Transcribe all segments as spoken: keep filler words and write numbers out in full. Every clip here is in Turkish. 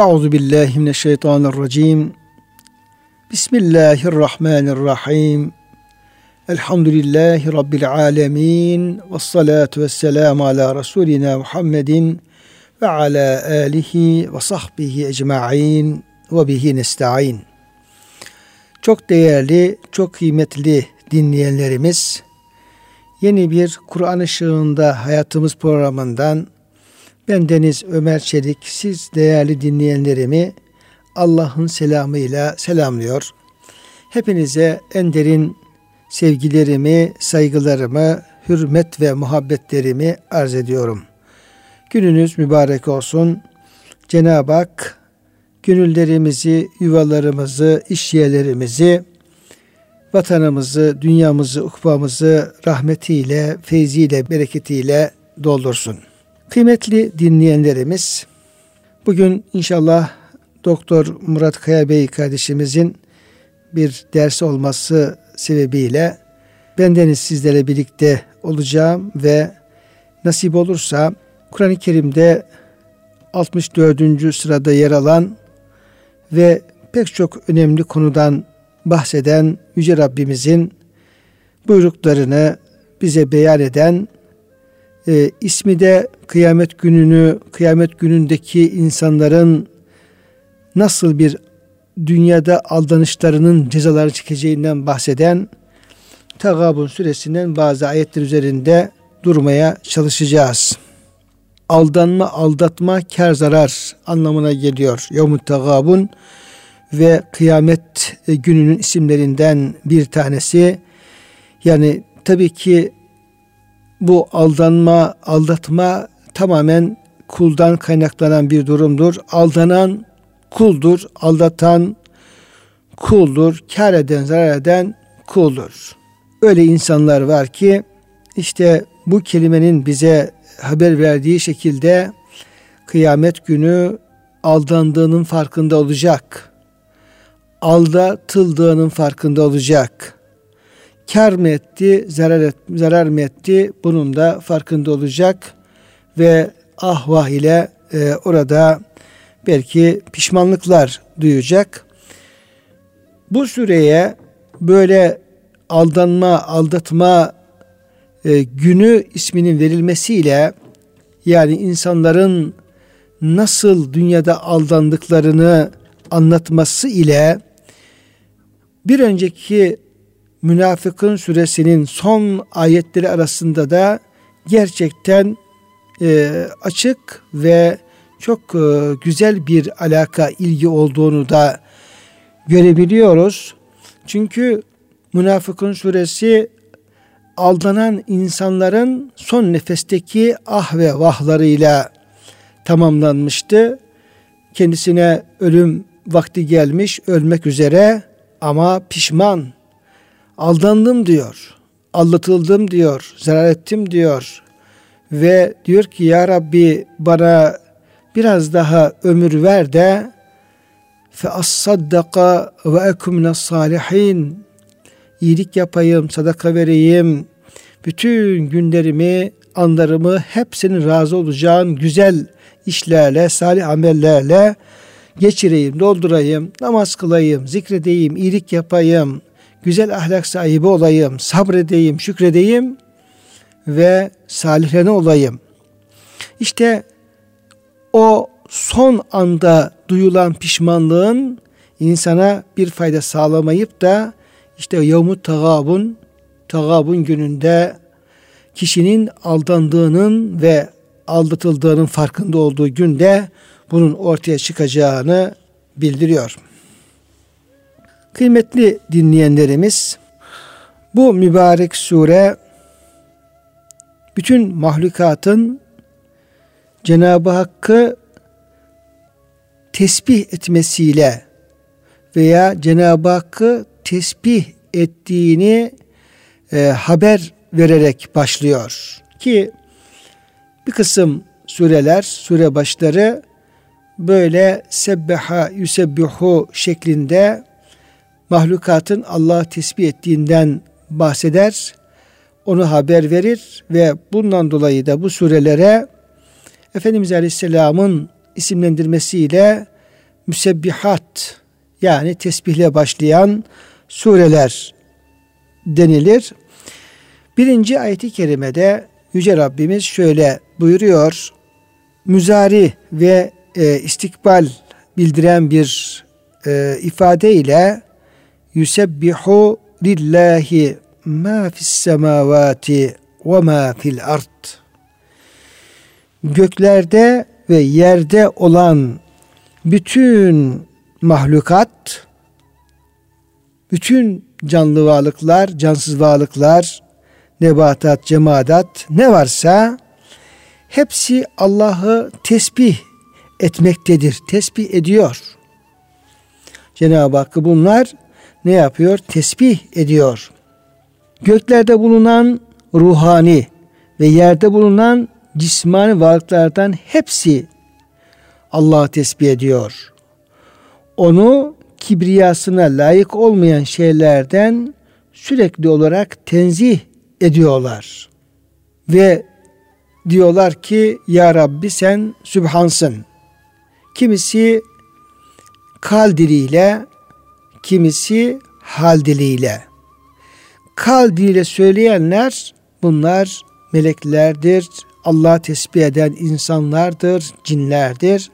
Euzubillahimineşşeytanirracim. Bismillahirrahmanirrahim. Elhamdülillahi Rabbil alemin. Vessalatu vesselamu ala Resulina Muhammedin ve ala alihi ve sahbihi ecma'in ve bihi nesta'in. Çok değerli, çok kıymetli dinleyenlerimiz, yeni bir Kur'an Işığında Hayatımız programından ben Deniz Ömer Çelik, siz değerli dinleyenlerimi Allah'ın selamıyla selamlıyor. Hepinize en derin sevgilerimi, saygılarımı, hürmet ve muhabbetlerimi arz ediyorum. Gününüz mübarek olsun. Cenab-ı Hak gönüllerimizi, yuvalarımızı, iş yerlerimizi, vatanımızı, dünyamızı, ukbamızı rahmetiyle, feyziyle, bereketiyle doldursun. Kıymetli dinleyenlerimiz, bugün inşallah Doktor Murat Kaya Bey kardeşimizin bir dersi olması sebebiyle bendeniz sizlerle birlikte olacağım ve nasip olursa Kur'an-ı Kerim'de altmış dördüncü sırada yer alan ve pek çok önemli konudan bahseden Yüce Rabbimizin buyruklarını bize beyan eden, E, ismi de kıyamet gününü, kıyamet günündeki insanların nasıl bir dünyada aldanışlarının cezaları çekeceğinden bahseden Tegabun Suresi'nden bazı ayetler üzerinde durmaya çalışacağız. Aldanma, aldatma, kar zarar anlamına geliyor. Yevmut Tegabun ve kıyamet gününün isimlerinden bir tanesi. Yani tabii ki bu aldanma, aldatma tamamen kuldan kaynaklanan bir durumdur. Aldanan kuldur, aldatan kuldur, kar eden, zarar eden kuldur. Öyle insanlar var ki işte bu kelimenin bize haber verdiği şekilde kıyamet günü aldandığının farkında olacak. Aldatıldığının farkında olacak. Kar mı etti, zarar, et, zarar mı etti, bunun da farkında olacak ve ah vah ile e, orada belki pişmanlıklar duyacak. Bu sureye böyle aldanma, aldatma e, günü isminin verilmesiyle, yani insanların nasıl dünyada aldandıklarını anlatması ile bir önceki Münâfikûn suresinin son ayetleri arasında da gerçekten e, açık ve çok e, güzel bir alaka, ilgi olduğunu da görebiliyoruz. Çünkü Münâfikûn suresi aldanan insanların son nefesteki ah ve vahlarıyla tamamlanmıştı. Kendisine ölüm vakti gelmiş, ölmek üzere ama pişman. Aldandım diyor, aldatıldım diyor, zarar ettim diyor ve diyor ki ya Rabbi bana biraz daha ömür ver de فَاَصَّدَّقَ وَاَكُمْ نَصَّالِح۪ينَ İyilik yapayım, sadaka vereyim, bütün günlerimi, anlarımı hepsinin razı olacağın güzel işlerle, salih amellerle geçireyim, doldurayım, namaz kılayım, zikredeyim, iyilik yapayım, güzel ahlak sahibi olayım, sabredeyim, şükredeyim ve salihlene olayım. İşte o son anda duyulan pişmanlığın insana bir fayda sağlamayıp da işte Yevmut Tegabun, Tegabun gününde kişinin aldandığının ve aldatıldığının farkında olduğu günde bunun ortaya çıkacağını bildiriyor. Kıymetli dinleyenlerimiz, bu mübarek sure bütün mahlukatın Cenab-ı Hakk'ı tesbih etmesiyle veya Cenab-ı Hakk'ı tesbih ettiğini e, haber vererek başlıyor. Ki bir kısım sureler, sure başları böyle sebbeha yusebbihu şeklinde mahlukatın Allah'ı tesbih ettiğinden bahseder, onu haber verir ve bundan dolayı da bu surelere Efendimiz Aleyhisselam'ın isimlendirmesiyle müsebbihat yani tesbihle başlayan sureler denilir. Birinci ayet-i kerimede Yüce Rabbimiz şöyle buyuruyor. Müzari ve e, istikbal bildiren bir e, ifadeyle yusebbihu lillahi ma fis semavati ve ma fil ard. Göklerde ve yerde olan bütün mahlukat, bütün canlı varlıklar, cansız varlıklar, nebatat, cemadat ne varsa hepsi Allah'ı tesbih etmektedir. Tesbih ediyor. Cenab-ı Hakk'ı bunlar ne yapıyor? Tesbih ediyor. Göklerde bulunan ruhani ve yerde bulunan cismani varlıklardan hepsi Allah'ı tesbih ediyor. Onu kibriyasına layık olmayan şeylerden sürekli olarak tenzih ediyorlar. Ve diyorlar ki ya Rabbi sen sübhansın. Kimisi kal diliyle, kimisi hal diliyle. Kal diliyle söyleyenler bunlar meleklerdir. Allah'ı tesbih eden insanlardır, cinlerdir.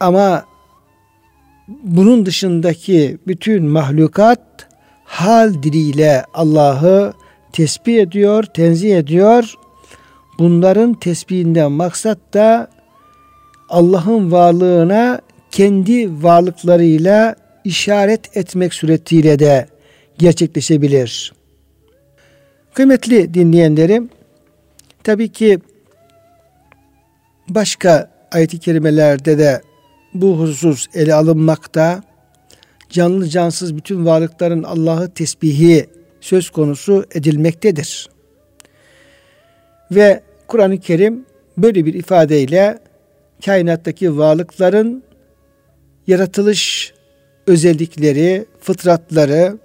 Ama bunun dışındaki bütün mahlukat hal diliyle Allah'ı tesbih ediyor, tenzih ediyor. Bunların tesbihinden maksat da Allah'ın varlığına kendi varlıklarıyla işaret etmek suretiyle de gerçekleşebilir. Kıymetli dinleyenlerim, tabii ki başka ayet-i kerimelerde de bu husus ele alınmakta. Canlı cansız bütün varlıkların Allah'ı tesbihi söz konusu edilmektedir. Ve Kur'an-ı Kerim böyle bir ifadeyle kainattaki varlıkların yaratılış özellikleri, fıtratları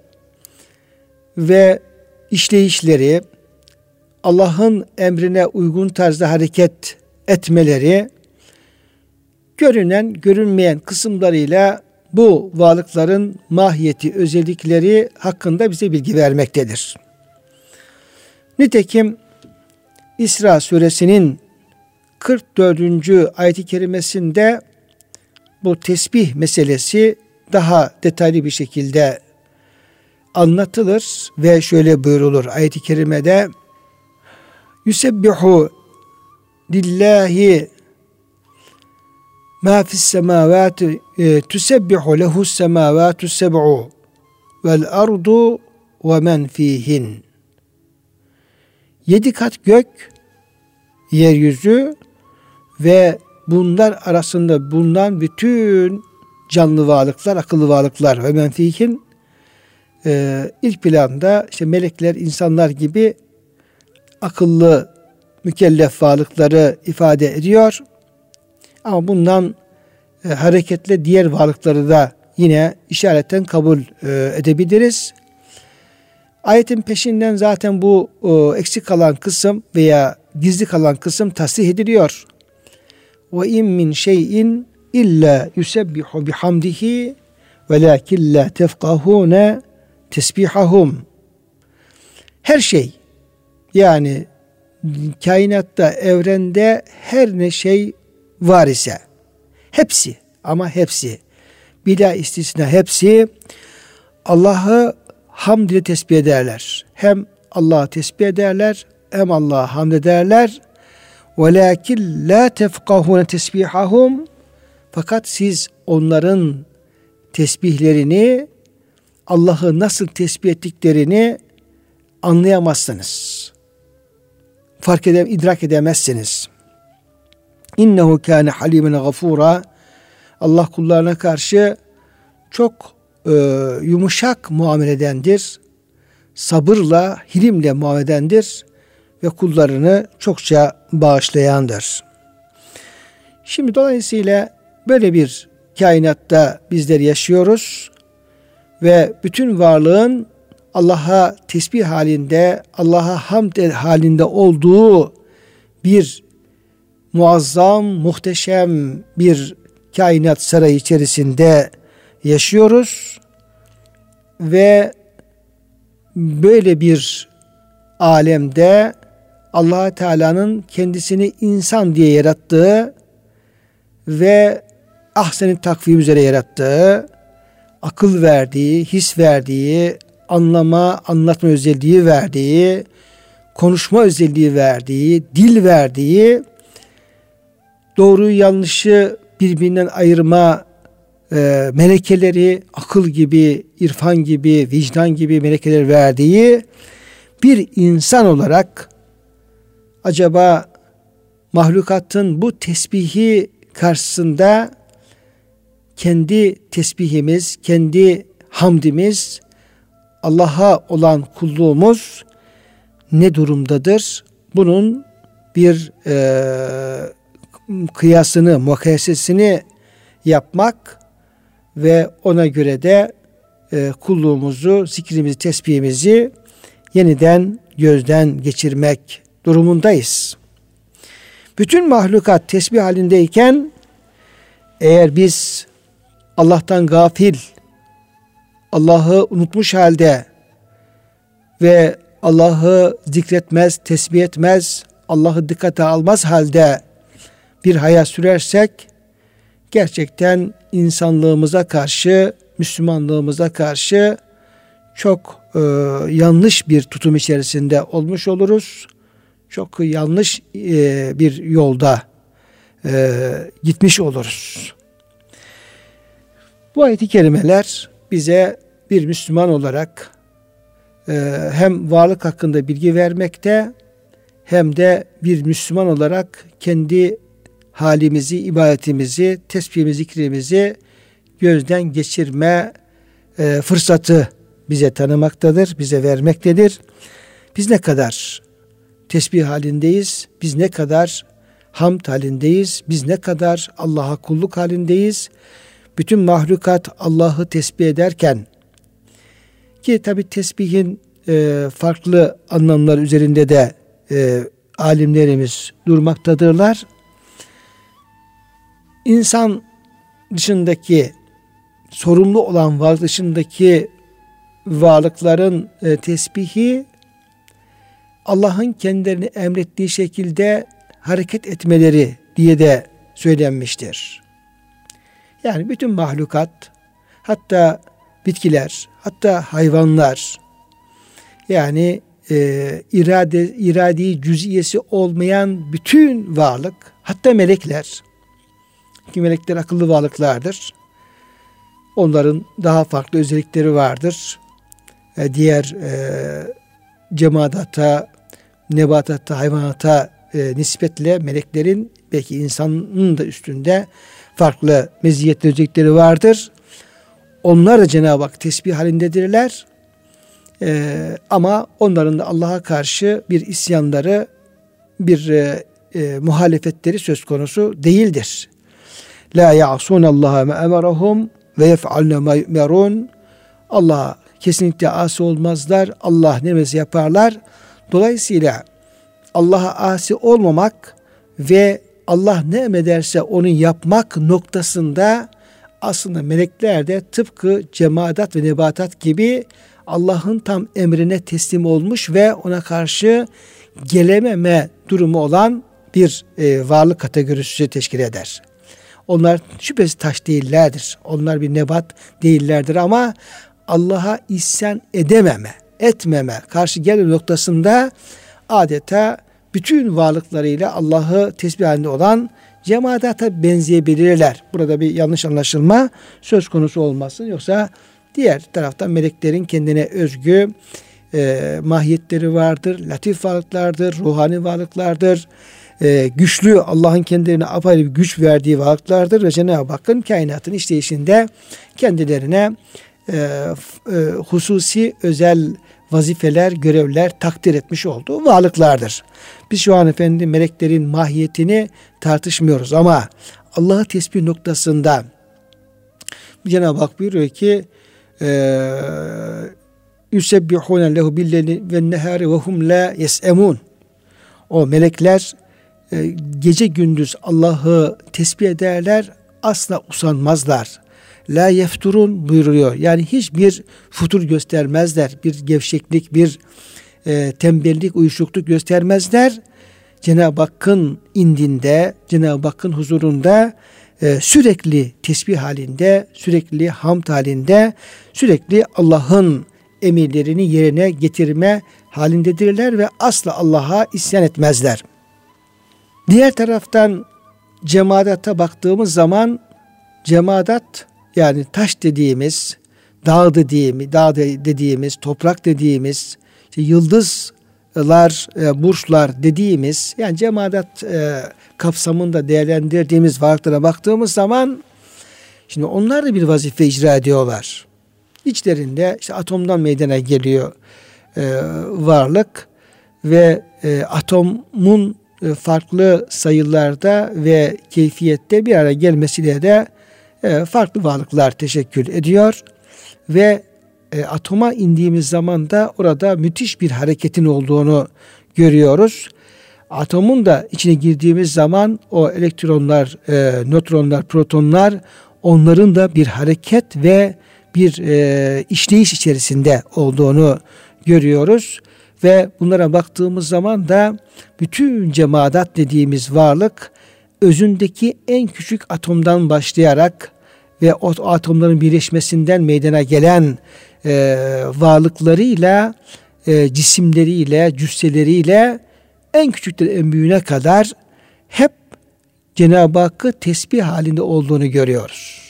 ve işleyişleri, Allah'ın emrine uygun tarzda hareket etmeleri, görünen, görünmeyen kısımlarıyla bu varlıkların mahiyeti, özellikleri hakkında bize bilgi vermektedir. Nitekim İsra suresinin kırk dördüncü ayet-i kerimesinde bu tesbih meselesi daha detaylı bir şekilde anlatılır ve şöyle buyurulur ayet-i kerimede: Yusebbihu lillahi ma fis semavati tusebbihu lehus semavatu seb'u vel ardu ve men fihin. Yedi kat gök, yeryüzü ve bunlar arasında bulunan bütün canlı varlıklar, akıllı varlıklar ve menfikin e, ilk planda işte melekler, insanlar gibi akıllı, mükellef varlıkları ifade ediyor. Ama bundan e, hareketle diğer varlıkları da yine işaretten kabul e, edebiliriz. Ayetin peşinden zaten bu e, eksik kalan kısım veya gizli kalan kısım tasih ediliyor. Ve in min şeyin illa yusebbihu bihamdihi velakin la tefkahune tesbihahum. Her şey, yani kainatta, evrende her ne şey var ise hepsi, ama hepsi bila istisna hepsi Allah'ı hamd ile tesbih ederler. Hem Allah'ı tesbih ederler, hem Allah'a hamd ederler. وَلَاكِنْ لَا تَفْقَهُونَ تَسْبِحَهُمْ. Fakat siz onların tesbihlerini, Allah'ı nasıl tesbih ettiklerini anlayamazsınız. Fark edem, idrak edemezsiniz. اِنَّهُ كَانَ حَلِيمًا غَفُورًا. Allah kullarına karşı çok e, yumuşak muamele edendir. Sabırla, hilimle muamele edendir. Ve kullarını çokça bağışlayandır. Şimdi dolayısıyla böyle bir kainatta bizler yaşıyoruz ve bütün varlığın Allah'a tesbih halinde, Allah'a hamd halinde olduğu bir muazzam, muhteşem bir kainat sarayı içerisinde yaşıyoruz ve böyle bir alemde Allah Teala'nın kendisini insan diye yarattığı ve ahsen-i takvim üzere yarattığı, akıl verdiği, his verdiği, anlama, anlatma özelliği verdiği, konuşma özelliği verdiği, dil verdiği, doğruyu yanlışı birbirinden ayırma e, melekeleri, akıl gibi, irfan gibi, vicdan gibi melekeler verdiği bir insan olarak acaba mahlukatın bu tesbihi karşısında kendi tesbihimiz, kendi hamdimiz, Allah'a olan kulluğumuz ne durumdadır? Bunun bir e, kıyasını, mukayesesini yapmak ve ona göre de e, kulluğumuzu, zikrimizi, tesbihimizi yeniden gözden geçirmek durumundayız. Bütün mahlukat tesbih halindeyken eğer biz Allah'tan gafil, Allah'ı unutmuş halde ve Allah'ı zikretmez, tesbih etmez, Allah'ı dikkate almaz halde bir hayat sürersek gerçekten insanlığımıza karşı, Müslümanlığımıza karşı çok e, yanlış bir tutum içerisinde olmuş oluruz. Çok yanlış e, bir yolda e, gitmiş oluruz. Bu ayet-i kerimeler bize bir Müslüman olarak e, hem varlık hakkında bilgi vermekte hem de bir Müslüman olarak kendi halimizi, ibadetimizi, tesbihimizi, zikrimizi gözden geçirme e, fırsatı bize tanımaktadır, bize vermektedir. Biz ne kadar tesbih halindeyiz, biz ne kadar hamd halindeyiz, biz ne kadar Allah'a kulluk halindeyiz. Bütün mahlukat Allah'ı tesbih ederken, ki tabi tesbihin e, farklı anlamlar üzerinde de e, alimlerimiz durmaktadırlar. İnsan dışındaki, sorumlu olan varlık dışındaki varlıkların e, tesbihi, Allah'ın kendilerini emrettiği şekilde hareket etmeleri diye de söylenmiştir. Yani bütün mahlukat, hatta bitkiler, hatta hayvanlar, yani e, irade, iradi cüz'iyesi olmayan bütün varlık, hatta melekler, ki melekler akıllı varlıklardır. Onların daha farklı özellikleri vardır. E, diğer e, cemadata, nebatata, hayvanata e, nispetle meleklerin belki insanın da üstünde farklı meziyetli özellikleri vardır. Onlar da Cenab-ı Hak tesbih halindedirler. E, ama onların da Allah'a karşı bir isyanları, bir e, e, muhalefetleri söz konusu değildir. La ya'sunallaha ma emarahum ve yef'alne ma yu'merun. Allah kesinlikle asi olmazlar. Allah ne emrederse yaparlar. Dolayısıyla Allah'a asi olmamak ve Allah ne emrederse onu yapmak noktasında aslında melekler de tıpkı cemadat ve nebatat gibi Allah'ın tam emrine teslim olmuş ve ona karşı gelememe durumu olan bir e, varlık kategorisi teşkil eder. Onlar şüphesiz taş değillerdir. Onlar bir nebat değillerdir ama Allah'a isyan edememe, etmeme, karşı gelme noktasında adeta bütün varlıklarıyla Allah'ı tesbih halinde olan cemadata benzeyebilirler. Burada bir yanlış anlaşılma söz konusu olmasın. Yoksa diğer taraftan meleklerin kendine özgü e, mahiyetleri vardır. Latif varlıklardır, ruhani varlıklardır. Ee, güçlü, Allah'ın kendilerine apayrı bir güç verdiği varlıklardır ve Cenab-ı Hakk'ın kainatın işleyişinde kendilerine e, e, hususi özel vazifeler, görevler takdir etmiş olduğu varlıklardır. Biz şu an efendim meleklerin mahiyetini tartışmıyoruz ama Allah'ı tesbih noktasında Cenab-ı Hak buyuruyor ki "Yusebbihûne lehu billeyli ve'n-nehâri ve hum lâ yes'emûn." O melekler gece gündüz Allah'ı tesbih ederler asla usanmazlar. La yefturun buyuruyor. Yani hiçbir futur göstermezler. Bir gevşeklik, bir e, tembellik, uyuşukluk göstermezler. Cenab-ı Hakk'ın indinde, Cenab-ı Hakk'ın huzurunda e, sürekli tesbih halinde, sürekli hamd halinde, sürekli Allah'ın emirlerini yerine getirme halindedirler ve asla Allah'a isyan etmezler. Diğer taraftan cemadata baktığımız zaman cemadat, yani taş dediğimiz, dağ dediğimiz, dağ dediğimiz, toprak dediğimiz, işte yıldızlar, e, burçlar dediğimiz, yani cemadat e, kapsamında değerlendirdiğimiz varlıklara baktığımız zaman şimdi onlar da bir vazife icra ediyorlar. İçlerinde işte atomdan meydana geliyor e, varlık ve e, atomun e, farklı sayılarda ve keyfiyette bir araya gelmesiyle de e, farklı varlıklar teşekkül ediyor ve e, atoma indiğimiz zaman da orada müthiş bir hareketin olduğunu görüyoruz. Atomun da içine girdiğimiz zaman o elektronlar, e, nötronlar, protonlar, onların da bir hareket ve bir e, işleyiş içerisinde olduğunu görüyoruz ve bunlara baktığımız zaman da bütün cemaat dediğimiz varlık özündeki en küçük atomdan başlayarak ve o atomların birleşmesinden meydana gelen e, varlıklarıyla, e, cisimleriyle, cüsseleriyle en küçükten en büyüğüne kadar hep Cenab-ı Hakk'ı tesbih halinde olduğunu görüyoruz.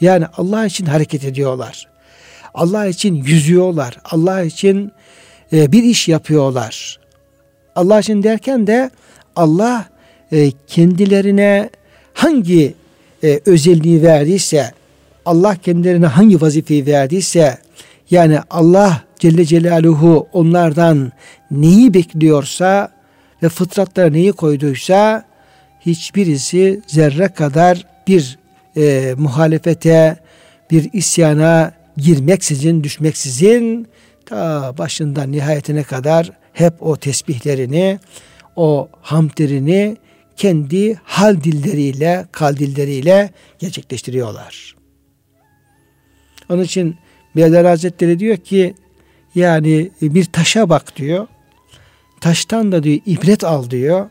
Yani Allah için hareket ediyorlar. Allah için yüzüyorlar. Allah için bir iş yapıyorlar. Allah için derken de Allah kendilerine hangi özelliği verdiyse, Allah kendilerine hangi vazifeyi verdiyse, yani Allah Celle Celaluhu onlardan neyi bekliyorsa ve fıtratlara neyi koyduysa hiçbirisi zerre kadar bir E, muhalefete, bir isyana girmeksizin, düşmeksizin ta başından nihayetine kadar hep o tesbihlerini, o hamdlerini kendi hal dilleriyle, kal dilleriyle gerçekleştiriyorlar. Onun için Mevlana Hazretleri diyor ki, yani bir taşa bak diyor, taştan da diyor ibret al diyor.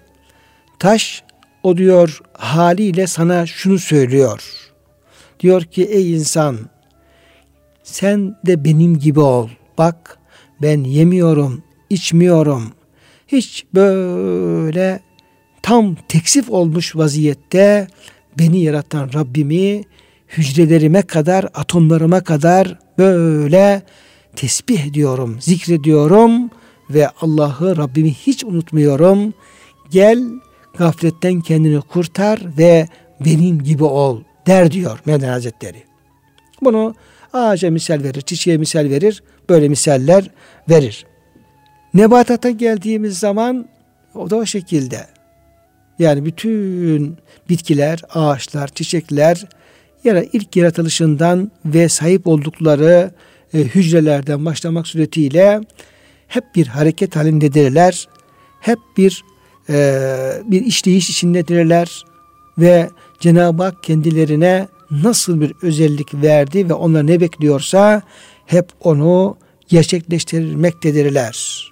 Taş o diyor haliyle sana şunu söylüyor. Diyor ki ey insan, sen de benim gibi ol. Bak ben yemiyorum, içmiyorum. Hiç böyle tam teksif olmuş vaziyette beni yaratan Rabbimi hücrelerime kadar, atomlarıma kadar böyle tesbih ediyorum, zikrediyorum ve Allah'ı, Rabbimi hiç unutmuyorum. Gel gafletten kendini kurtar ve benim gibi ol der diyor Mevlana Hazretleri. Bunu ağaca misal verir, çiçeğe misal verir, böyle misaller verir. Nebatata geldiğimiz zaman o da o şekilde. Yani bütün bitkiler, ağaçlar, çiçekler ilk yaratılışından ve sahip oldukları hücrelerden başlamak suretiyle hep bir hareket halindedirler. Hep bir Ee, bir işleyiş içindedirler ve Cenab-ı Hak kendilerine nasıl bir özellik verdi ve onlar ne bekliyorsa hep onu gerçekleştirmektedirler.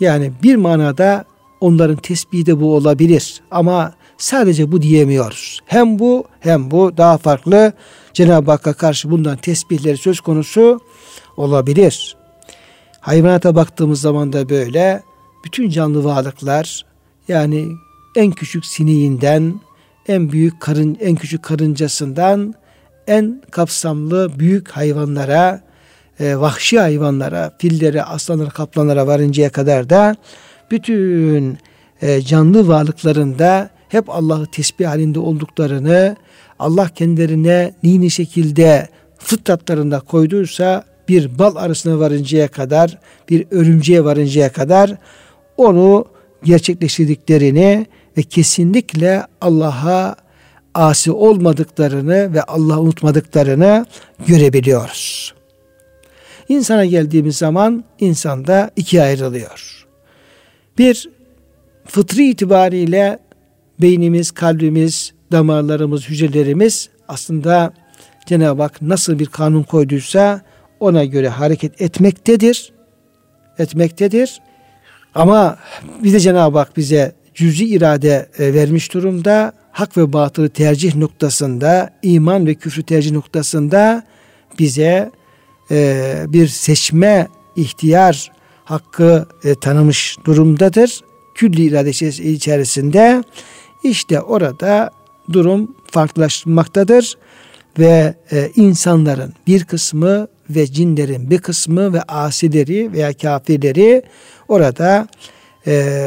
Yani bir manada onların tesbihi de bu olabilir ama sadece bu diyemiyoruz. Hem bu hem bu daha farklı. Cenab-ı Hakk'a karşı bundan tesbihleri söz konusu olabilir. Hayvanata baktığımız zaman da böyle bütün canlı varlıklar, yani en küçük sineğinden, en büyük karın, en küçük karıncasından, en kapsamlı büyük hayvanlara, e, vahşi hayvanlara, fillere, aslanlara, kaplanlara varıncaya kadar da bütün e, canlı varlıklarında hep Allah'ı tesbih halinde olduklarını, Allah kendilerine dini şekilde fıtratlarında koyduysa bir bal arısına varıncaya kadar, bir örümceğe varıncaya kadar onu gerçekleştirdiklerini ve kesinlikle Allah'a asi olmadıklarını ve Allah'ı unutmadıklarını görebiliyoruz. İnsana geldiğimiz zaman insan da ikiye ayrılıyor. Bir, fıtri itibariyle beynimiz, kalbimiz, damarlarımız, hücrelerimiz aslında Cenab-ı Hak nasıl bir kanun koyduysa ona göre hareket etmektedir. Etmektedir. Ama bir de Cenab-ı Hak bize cüz'i irade vermiş durumda. Hak ve batılı tercih noktasında, iman ve küfrü tercih noktasında bize e, bir seçme ihtiyar hakkı e, tanımış durumdadır. Külli irade içerisinde işte orada durum farklılaşmaktadır ve e, insanların bir kısmı ve cinlerin bir kısmı ve asileri veya kafirleri orada e,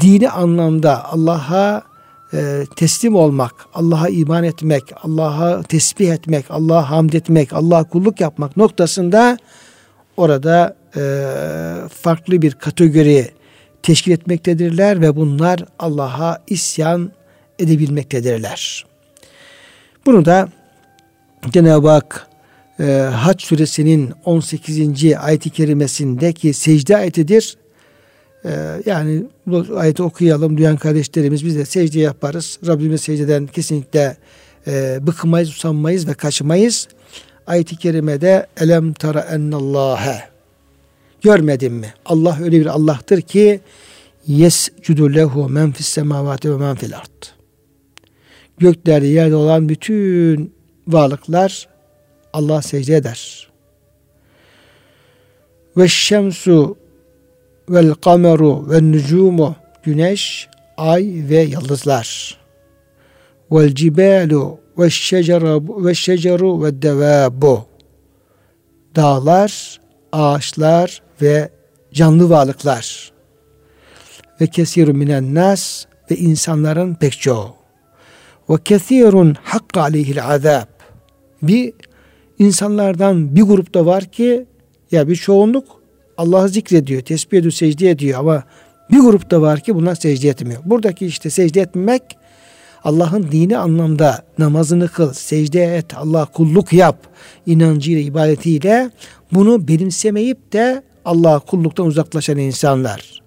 dini anlamda Allah'a teslim olmak, Allah'a iman etmek, Allah'a tesbih etmek, Allah'a hamd etmek, Allah'a kulluk yapmak noktasında orada e, farklı bir kategori teşkil etmektedirler ve bunlar Allah'a isyan edebilmektedirler. Bunu da Cenab-ı Hak e, Hac suresinin on sekizinci ayet-i kerimesindeki secde ayetidir. Yani bu ayeti okuyalım, duyan kardeşlerimiz biz de secde yaparız. Rabbimiz secdeden kesinlikle e, bıkmayız, usanmayız ve kaçmayız. Ayet-i kerimede elem tara ennallâhe, görmedin mi? Allah öyle bir Allah'tır ki yescudu lehu men fis semavati ve men fil ard. Göklerde yerde olan bütün varlıklar Allah'a secde eder. Ve şemsu vel kameru vel nücumu, güneş, ay ve yıldızlar. Vel cibalu ve şeceru ve şeceru ve devabu, dağlar, ağaçlar ve canlı varlıklar. Ve kesirun minen nas, ve insanların pek çoğu. Ve kesirun hakka aleyhil azab, bir insanlardan bir grupta var ki ya bir çoğunluk Allah'ı zikrediyor, tesbih ediyor, secde ediyor ama bir grupta var ki bunlar secde etmiyor. Buradaki işte secde etmemek, Allah'ın dini anlamda namazını kıl, secde et, Allah'a kulluk yap inancıyla, ibadetiyle bunu benimsemeyip de Allah'a kulluktan uzaklaşan insanlar.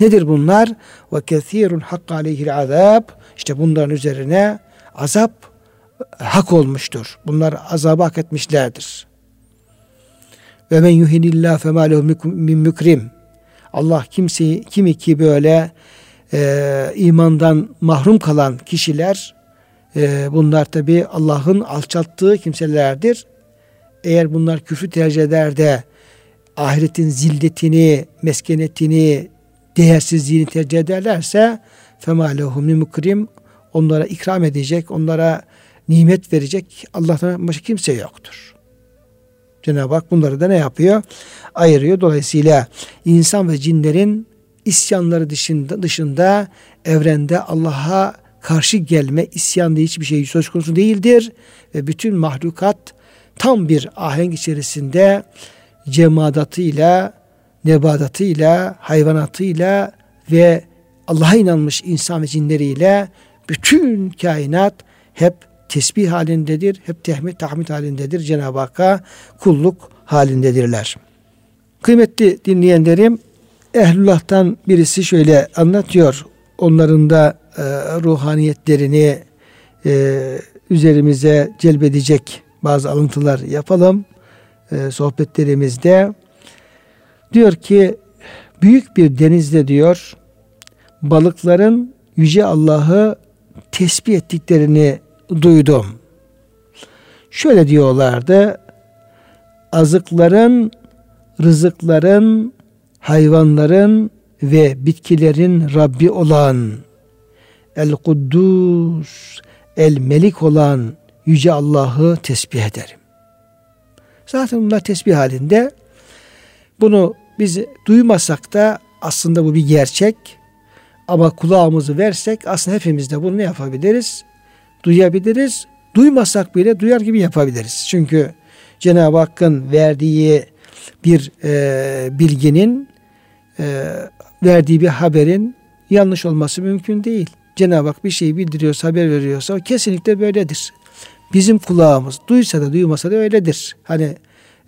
Nedir bunlar? وَكَثِيرٌ حَقَّ عَلَيْهِ الْعَذَابِ. İşte bunların üzerine azap hak olmuştur. Bunlar azabı hak etmişlerdir. Ve men yuhinillah fema lehu min mükrim. Allah kimseyi, kimi ki böyle e, imandan mahrum kalan kişiler, e, bunlar tabi Allah'ın alçalttığı kimselerdir. Eğer bunlar küfrü tercih eder de ahiretin zilletini, meskenetini, değersizliğini tercih ederlerse fema lehu min mükrim, onlara ikram edecek, onlara nimet verecek Allah'tan başka kimse yoktur. Cenab-ı Hak bunları da ne yapıyor? Ayırıyor. Dolayısıyla insan ve cinlerin isyanları dışında, dışında evrende Allah'a karşı gelme, isyan diye hiçbir şey söz konusu değildir. Ve bütün mahlukat tam bir ahenk içerisinde cemadatıyla, nebadatıyla, hayvanatıyla ve Allah'a inanmış insan ve cinleriyle bütün kainat hep tesbih halindedir, hep tehmid, tahmid halindedir, Cenab-ı Hakk'a kulluk halindedirler. Kıymetli dinleyenlerim, ehlullah'tan birisi şöyle anlatıyor, onların da e, ruhaniyetlerini e, üzerimize celbedecek bazı alıntılar yapalım e, sohbetlerimizde. Diyor ki, büyük bir denizde diyor, balıkların Yüce Allah'ı tesbih ettiklerini duydum. Şöyle diyorlardı: azıkların, rızıkların, hayvanların ve bitkilerin Rabbi olan, El-Kuddus, El-Melik olan Yüce Allah'ı tesbih ederim. Zaten bunlar tesbih halinde. Bunu biz duymasak da aslında bu bir gerçek. Ama kulağımızı versek aslında hepimiz de bunu ne yapabiliriz? Duyabiliriz. Duymasak bile duyar gibi yapabiliriz. Çünkü Cenab-ı Hakk'ın verdiği bir e, bilginin, e, verdiği bir haberin yanlış olması mümkün değil. Cenab-ı Hak bir şeyi bildiriyorsa, haber veriyorsa o kesinlikle böyledir. Bizim kulağımız duysa da duymasa da öyledir. Hani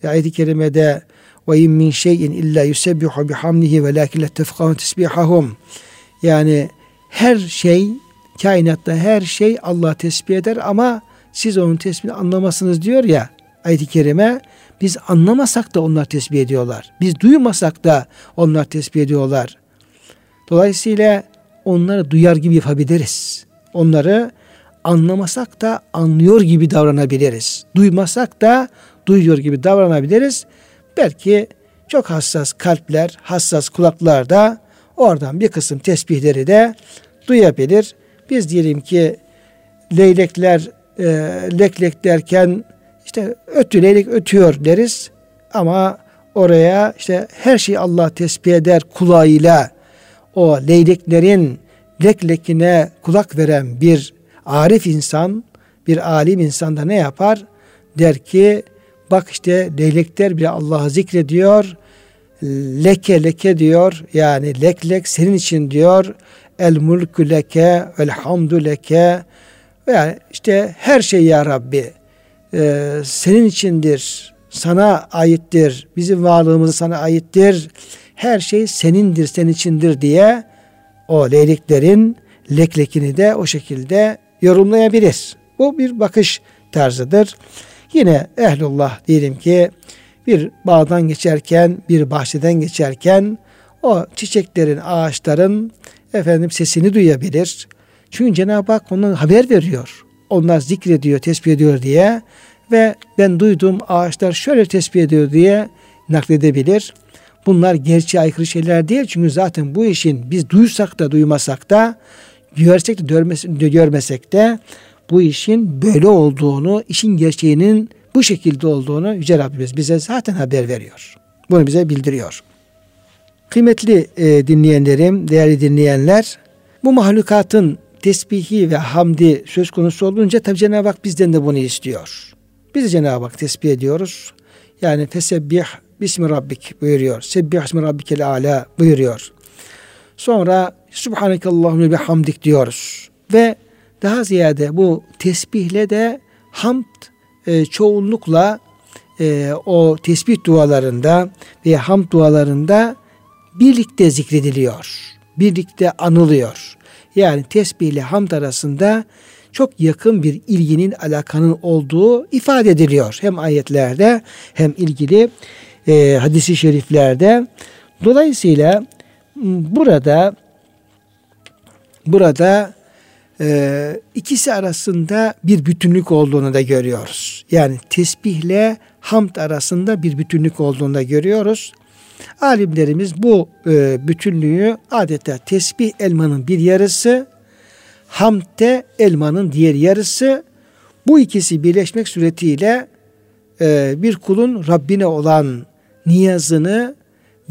ayet-i kerimede وَاِنْ مِنْ شَيْءٍ اِلَّا يُسَبِّحُ بِحَمْدِهِ وَلَاكِنْ لَا تَفْقَهُ تَسْبِحَهُمْ. Yani her şey kainatta her şey Allah tesbih eder ama siz onun tesbihini anlamasınız diyor ya ayet-i kerime. Biz anlamasak da onlar tesbih ediyorlar. Biz duymasak da onlar tesbih ediyorlar. Dolayısıyla onları duyar gibi yapabiliriz. Onları anlamasak da anlıyor gibi davranabiliriz. Duymasak da duyuyor gibi davranabiliriz. Belki çok hassas kalpler, hassas kulaklar da oradan bir kısım tesbihleri de duyabilir. Biz diyelim ki leylekler e, lek lek derken işte ötü leylek ötüyor deriz. Ama oraya işte her şeyi Allah tesbih eder kulağıyla o leyleklerin lek lekine kulak veren bir arif insan, bir alim insan da ne yapar? Der ki bak işte leylekler bile Allah'ı zikrediyor. Leke leke diyor. Yani lek lek senin için diyor. El mulku leke, elhamdu leke. Yani işte her şey ya Rabbi e, senin içindir. Sana aittir. Bizim varlığımız sana aittir. Her şey senindir, senin içindir diye o leyleklerin lek lekini de o şekilde yorumlayabilir. Bu bir bakış tarzıdır. Yine ehlullah diyelim ki bir bağdan geçerken, bir bahçeden geçerken o çiçeklerin, ağaçların efendim sesini duyabilir. Çünkü Cenab-ı Hak ondan haber veriyor. Onlar zikrediyor, tesbih ediyor diye ve ben duydum ağaçlar şöyle tesbih ediyor diye nakledebilir. Bunlar gerçeğe aykırı şeyler değil. Çünkü zaten bu işin biz duysak da duymasak da, görsek de görmesek de bu işin böyle olduğunu, işin gerçeğinin bu şekilde olduğunu Yüce Rabbimiz bize zaten haber veriyor. Bunu bize bildiriyor. Kıymetli e, dinleyenlerim, değerli dinleyenler, bu mahlukatın tesbihi ve hamdi söz konusu olunca tabi Cenab-ı Hak bizden de bunu istiyor. Biz de Cenab-ı Hak tesbih ediyoruz. Yani fesebbih bismi rabbik buyuruyor. Sebbih ismi rabbikel a'la buyuruyor. Sonra subhanekallahumma ve hamdik diyoruz. Ve daha ziyade bu tesbihle de hamd e, çoğunlukla e, o tesbih dualarında ve hamd dualarında birlikte zikrediliyor. Birlikte anılıyor. Yani tesbih ile hamd arasında çok yakın bir ilginin, alakanın olduğu ifade ediliyor. Hem ayetlerde hem ilgili e, hadis-i şeriflerde. Dolayısıyla burada burada Ee, ikisi arasında bir bütünlük olduğunu da görüyoruz. Yani tesbihle hamd arasında bir bütünlük olduğunu da görüyoruz. Alimlerimiz bu e, bütünlüğü adeta tesbih elmanın bir yarısı, hamdte elmanın diğer yarısı, bu ikisi birleşmek suretiyle e, bir kulun Rabbine olan niyazını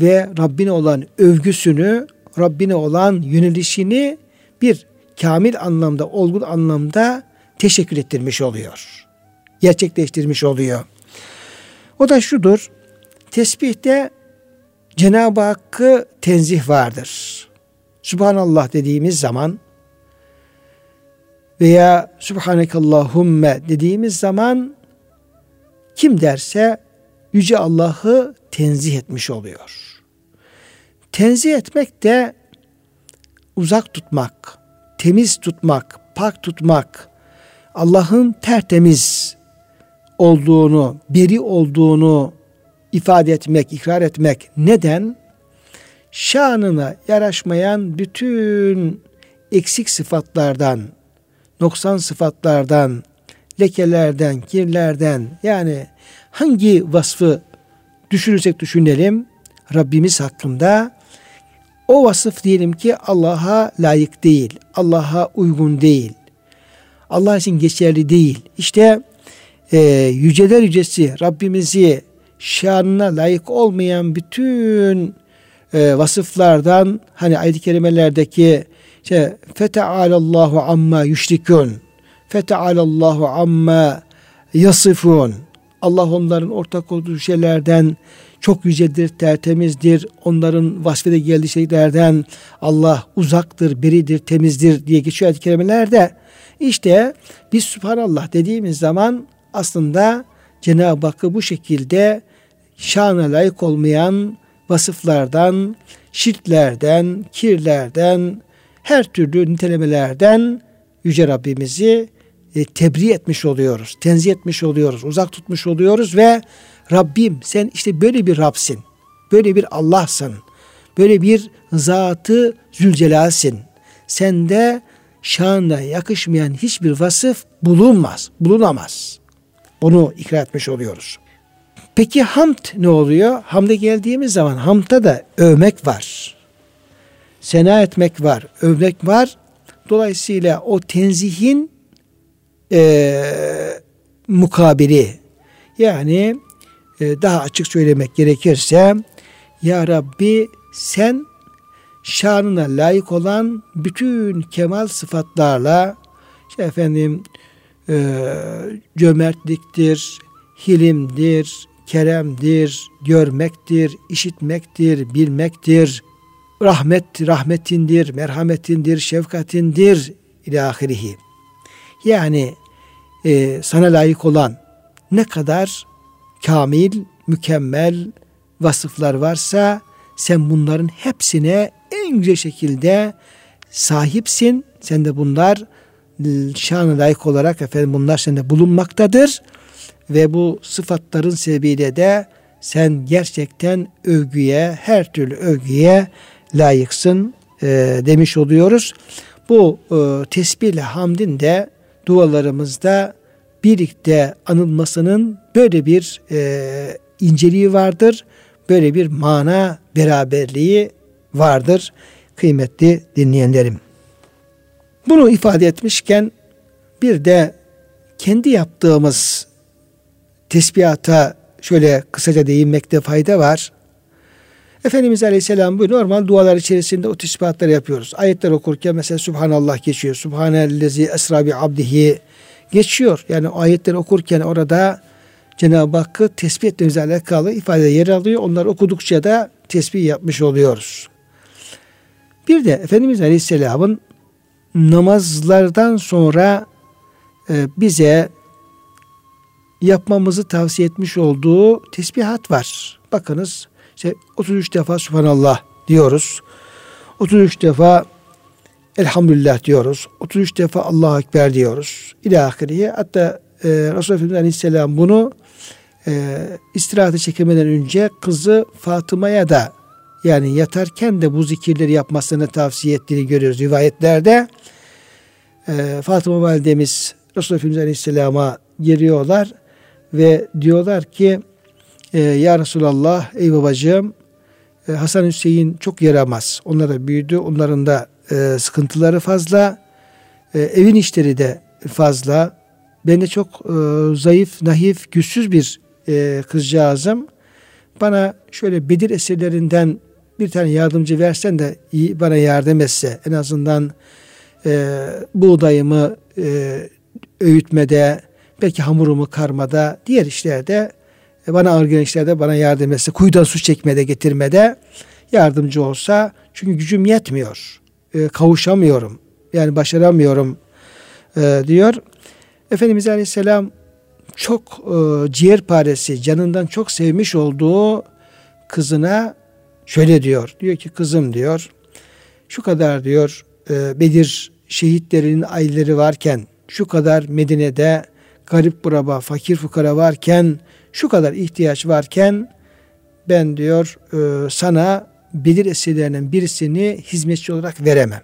ve Rabbine olan övgüsünü, Rabbine olan yönelişini bir kamil anlamda, olgun anlamda teşekkür ettirmiş oluyor. Gerçekleştirmiş oluyor. O da şudur. Tesbihte Cenab-ı Hakk'ı tenzih vardır. Subhanallah dediğimiz zaman veya Subhanekallahumme dediğimiz zaman kim derse Yüce Allah'ı tenzih etmiş oluyor. Tenzih etmek de uzak tutmak, temiz tutmak, pak tutmak, Allah'ın tertemiz olduğunu, beri olduğunu ifade etmek, ikrar etmek. Neden? Şanına yaraşmayan bütün eksik sıfatlardan, noksan sıfatlardan, lekelerden, kirlerden, yani hangi vasfı düşünürsek düşünelim Rabbimiz hakkında, o vasıf diyelim ki Allah'a layık değil, Allah'a uygun değil, Allah için geçerli değil. İşte e, yüceler yücesi Rabbimizi şanına layık olmayan bütün e, vasıflardan, hani ayet-i kerimelerdeki işte, Fete'alallahu amma yüşrikun, Fete'alallahu amma yasifun. Allah onların ortak olduğu şeylerden çok yücedir, tertemizdir. Onların vasfede geldiği şeylerden Allah uzaktır, beridir, temizdir diye geçiyor ayet-i kerimelerde. İşte biz Subhanallah dediğimiz zaman aslında Cenab-ı Hakk'ı bu şekilde şanına layık olmayan vasıflardan, şirklerden, kirlerden, her türlü nitelemelerden Yüce Rabbimizi e, tebrik etmiş oluyoruz, tenzih etmiş oluyoruz, uzak tutmuş oluyoruz ve Rabbim sen işte böyle bir Rab'sin, böyle bir Allah'sın, böyle bir Zat-ı Zülcelal'sin. Sende şanına yakışmayan hiçbir vasıf bulunmaz, bulunamaz. Bunu ikrar etmiş oluyoruz. Peki hamd ne oluyor? Hamd'a geldiğimiz zaman hamd'da da övmek var. Sena etmek var, övmek var. Dolayısıyla o tenzihin e, mukabili, yani e, daha açık söylemek gerekirse Ya Rabbi sen şanına layık olan bütün kemal sıfatlarla işte efendim e, cömertliktir, hilimdir, keremdir, görmektir, işitmektir, bilmektir, rahmet rahmetindir, merhametindir, şefkatindir ilahirihi. Yani e, sana layık olan ne kadar kamil, mükemmel vasıflar varsa sen bunların hepsine en güzel şekilde sahipsin. Sen de bunlar şanı layık olarak efendim bunlar sende bulunmaktadır. Ve bu sıfatların sebebiyle de sen gerçekten övgüye, her türlü övgüye layıksın e, demiş oluyoruz. Bu e, tesbihle hamdin de dualarımızda birlikte anılmasının böyle bir e, inceliği vardır. Böyle bir mana beraberliği vardır kıymetli dinleyenlerim. Bunu ifade etmişken bir de kendi yaptığımız tesbihata şöyle kısaca değinmekte fayda var. Efendimiz Aleyhisselam bu normal dualar içerisinde o tesbihatları yapıyoruz. Ayetler okurken mesela Subhanallah geçiyor. Subhanellezi esra bi abdihi geçiyor. Yani ayetleri okurken orada Cenab-ı Hakk'ı tesbih etmemizle alakalı ifade yer alıyor. Onları okudukça da tesbih yapmış oluyoruz. Bir de Efendimiz Aleyhisselam'ın namazlardan sonra bize yapmamızı tavsiye etmiş olduğu tesbihat var. Bakınız işte otuz üç defa Subhanallah diyoruz. otuz üç defa Elhamdülillah diyoruz. otuz üç defa Allahu Ekber diyoruz. İlahiriye. Hatta e, Resulullah Efendimiz Aleyhisselam bunu e, istirahate çekilmeden önce kızı Fatıma'ya da yani yatarken de bu zikirleri yapmasını tavsiye ettiğini görüyoruz rivayetlerde. E, Fatıma validemiz Resulullah Efendimiz Aleyhisselam'a geliyorlar ve diyorlar ki e, Ya Resulallah ey babacığım e, Hasan Hüseyin çok yaramaz. Onlar da büyüdü. Onların da e, sıkıntıları fazla. E, evin işleri de fazla. Ben de çok e, zayıf, naif, güçsüz bir e, kızcağızım. Bana şöyle Bedir esirlerinden bir tane yardımcı versen de bana yardım etse. En azından e, buğdayımı e, öğütmede, belki hamurumu karmada, diğer işlerde bana ağır gelen işlerde bana yardım etse, kuyudan su çekmede, getirmede yardımcı olsa, çünkü gücüm yetmiyor, e, kavuşamıyorum, yani başaramıyorum e, diyor. Efendimiz Aleyhisselam çok e, ciğerparesi, canından çok sevmiş olduğu kızına şöyle diyor, diyor ki kızım diyor, şu kadar diyor e, Bedir şehitlerinin aileleri varken, şu kadar Medine'de garip buraba, fakir fukara varken, şu kadar ihtiyaç varken ben diyor e, sana Bedir esirlerinin birisini hizmetçi olarak veremem.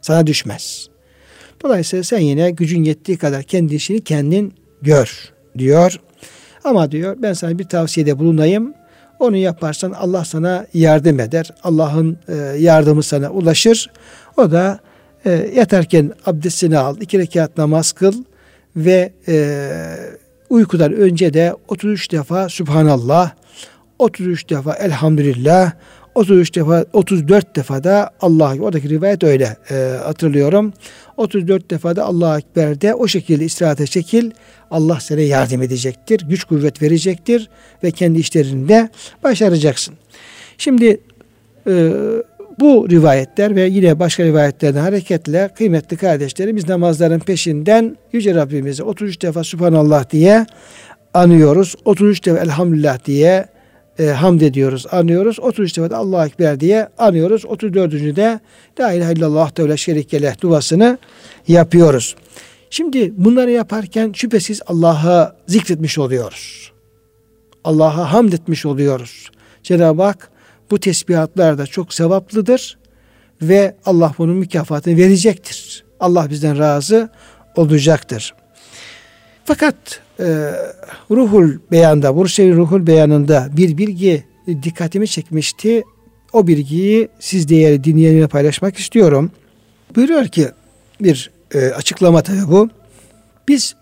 Sana düşmez. Dolayısıyla sen yine gücün yettiği kadar kendi işini kendin gör diyor. Ama diyor ben sana bir tavsiyede bulunayım. Onu yaparsan Allah sana yardım eder. Allah'ın e, yardımı sana ulaşır. O da e, yatarken abdestini al, iki rekat namaz kıl. Ve e, uykudan önce de otuz üç defa Subhanallah, otuz üç defa Elhamdülillah, otuz üç defa, otuz dört defa da Allah, oradaki rivayet öyle e, hatırlıyorum. otuz dört defa da Allah-u Ekber'de o şekilde istirahate çekil. Allah sana yardım edecektir, güç kuvvet verecektir ve kendi işlerinde başaracaksın. Şimdi e, bu rivayetler ve yine başka rivayetlerden hareketle kıymetli kardeşlerimiz namazların peşinden Yüce Rabbimizi otuz üç defa Sübhanallah diye anıyoruz. otuz üç defa Elhamdülillah diye e, hamd ediyoruz, anıyoruz. otuz üçte de Allah-u Ekber diye anıyoruz. otuz dördüncü de La ilahe illallah tevle şerikeleh duasını yapıyoruz. Şimdi bunları yaparken şüphesiz Allah'a zikretmiş oluyoruz. Allah'a hamd etmiş oluyoruz. Cenab-ı Hak bu tesbihatlar da çok sevaplıdır ve Allah bunun mükafatını verecektir. Allah bizden razı olacaktır. Fakat e, Ruhul Beyan'da, Burşe'nin Ruhul Beyan'ında bir bilgi dikkatimi çekmişti. O bilgiyi siz değerli dinleyenlerle paylaşmak istiyorum. Buyuruyor ki bir e, açıklama tabi bu. Biz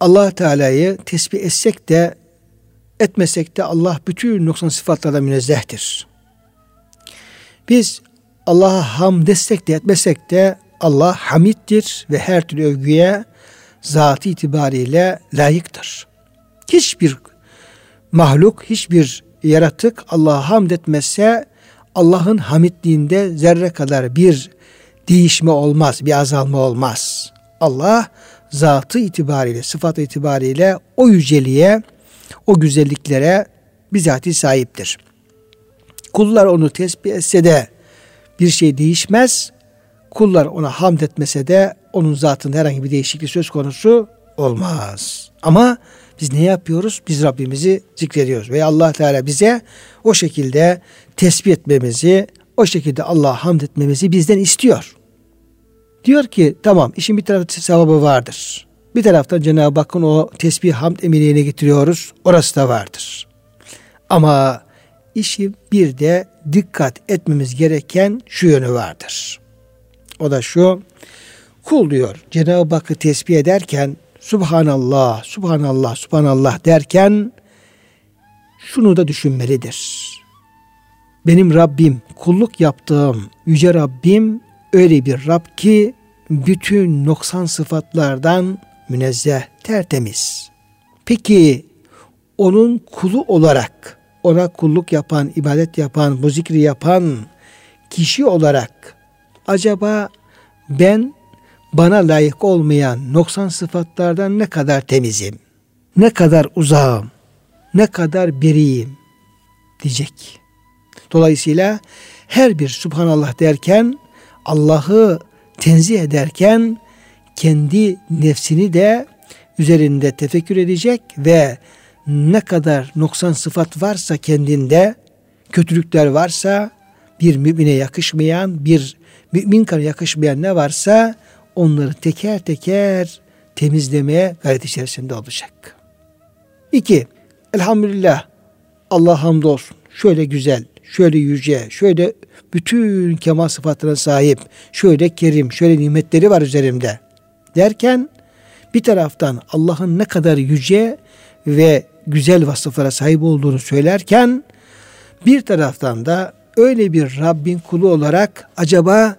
Allah Teala'yı tesbih etsek de etmesek de Allah bütün noksan sıfatlarla münezzehtir. Biz Allah'a hamd etsek de etmesek de Allah hamiddir ve her türlü övgüye zatı itibariyle layıktır. Hiçbir mahluk, hiçbir yaratık Allah'a hamd etmezse Allah'ın hamidliğinde zerre kadar bir değişme olmaz, bir azalma olmaz. Allah zatı itibariyle, sıfatı itibariyle o yüceliğe, o güzelliklere bizatihi sahiptir. Kullar onu tesbih etse de bir şey değişmez. Kullar ona hamd etmese de onun zatında herhangi bir değişiklik söz konusu olmaz. Ama biz ne yapıyoruz? Biz Rabbimizi zikrediyoruz. Ve Allah Teala bize o şekilde tesbih etmemizi, o şekilde Allah'a hamd etmemizi bizden istiyor. Diyor ki tamam, işin bir tarafta sevabı vardır. Bir taraftan Cenab-ı Hakk'ın o tesbih hamd emirine getiriyoruz. Orası da vardır. Ama işi bir de dikkat etmemiz gereken şu yönü vardır. O da şu, kul diyor Cenab-ı Hakk'ı tesbih ederken Subhanallah, Subhanallah, Subhanallah derken şunu da düşünmelidir. Benim Rabbim, kulluk yaptığım Yüce Rabbim öyle bir Rab ki bütün noksan sıfatlardan münezzeh, tertemiz. Peki onun kulu olarak, ona kulluk yapan, ibadet yapan, bu zikri yapan kişi olarak acaba ben bana layık olmayan noksan sıfatlardan ne kadar temizim, ne kadar uzağım, ne kadar beriyim diyecek. Dolayısıyla her bir Subhanallah derken, Allah'ı tenzih ederken kendi nefsini de üzerinde tefekkür edecek ve ne kadar noksan sıfat varsa kendinde, kötülükler varsa, bir mümine yakışmayan, bir mümin kanına yakışmayan ne varsa onları teker teker temizlemeye gayret içerisinde olacak. İki, elhamdülillah, Allah hamdolsun, şöyle güzel, şöyle yüce, şöyle bütün kemal sıfatlarına sahip, şöyle kerim, şöyle nimetleri var üzerimde derken bir taraftan Allah'ın ne kadar yüce ve güzel vasıflara sahip olduğunu söylerken bir taraftan da öyle bir Rabbin kulu olarak acaba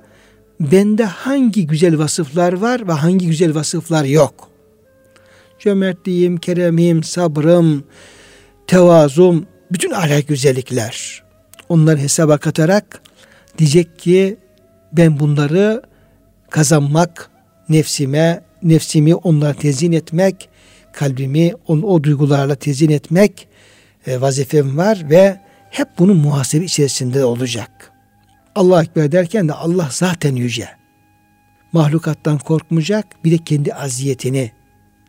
bende hangi güzel vasıflar var ve hangi güzel vasıflar yok? Cömertliğim, keremim, sabrım, tevazum, bütün ahlak güzellikler. Onları hesaba katarak diyecek ki ben bunları kazanmak, nefsime, nefsimi onlara tezyin etmek, kalbimi onu, o duygularla tezyin etmek e, vazifem var ve hep bunun muhasebe içerisinde olacak. Allah-u Ekber derken de Allah zaten yüce. Mahlukattan korkmayacak, bir de kendi aziyetini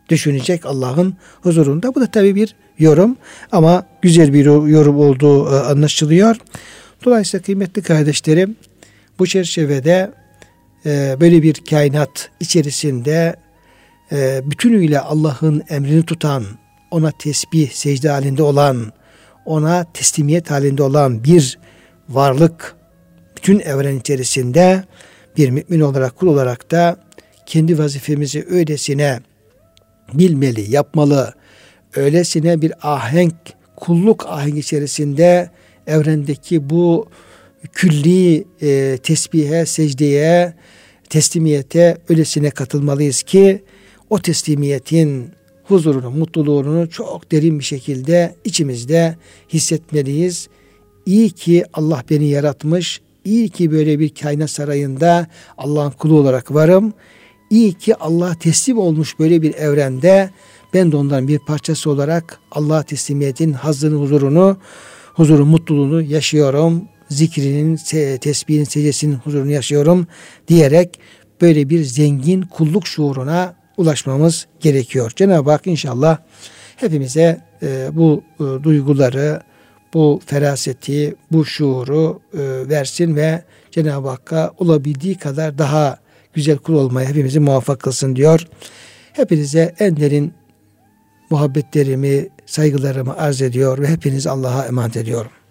düşünecek Allah'ın huzurunda. Bu da tabii bir yorum ama güzel bir yorum olduğu anlaşılıyor. Dolayısıyla kıymetli kardeşlerim, bu çerçevede böyle bir kainat içerisinde bütünüyle Allah'ın emrini tutan, ona tesbih, secde halinde olan, ona teslimiyet halinde olan bir varlık, bütün evren içerisinde bir mümin olarak, kul olarak da kendi vazifemizi öylesine bilmeli, yapmalı, öylesine bir ahenk, kulluk ahenk içerisinde evrendeki bu külli e, tesbihe, secdeye, teslimiyete öylesine katılmalıyız ki o teslimiyetin huzurunu, mutluluğunu çok derin bir şekilde içimizde hissetmeliyiz. İyi ki Allah beni yaratmış. İyi ki böyle bir kainat sarayında Allah'ın kulu olarak varım. İyi ki Allah teslim olmuş böyle bir evrende. Ben de onların bir parçası olarak Allah teslimiyetin hazzını, huzurunu, huzuru, mutluluğunu yaşıyorum. Zikrinin, tesbihin, secdesinin huzurunu yaşıyorum diyerek böyle bir zengin kulluk şuuruna ulaşmamız gerekiyor. Cenab-ı Hak inşallah hepimize e, bu e, duyguları, bu feraseti, bu şuuru e, versin ve Cenab-ı Hakk'a olabildiği kadar daha güzel kul olmaya hepimizi muvaffak kılsın diyor. Hepinize en derin muhabbetlerimi, saygılarımı arz ediyor ve hepinizi Allah'a emanet ediyorum.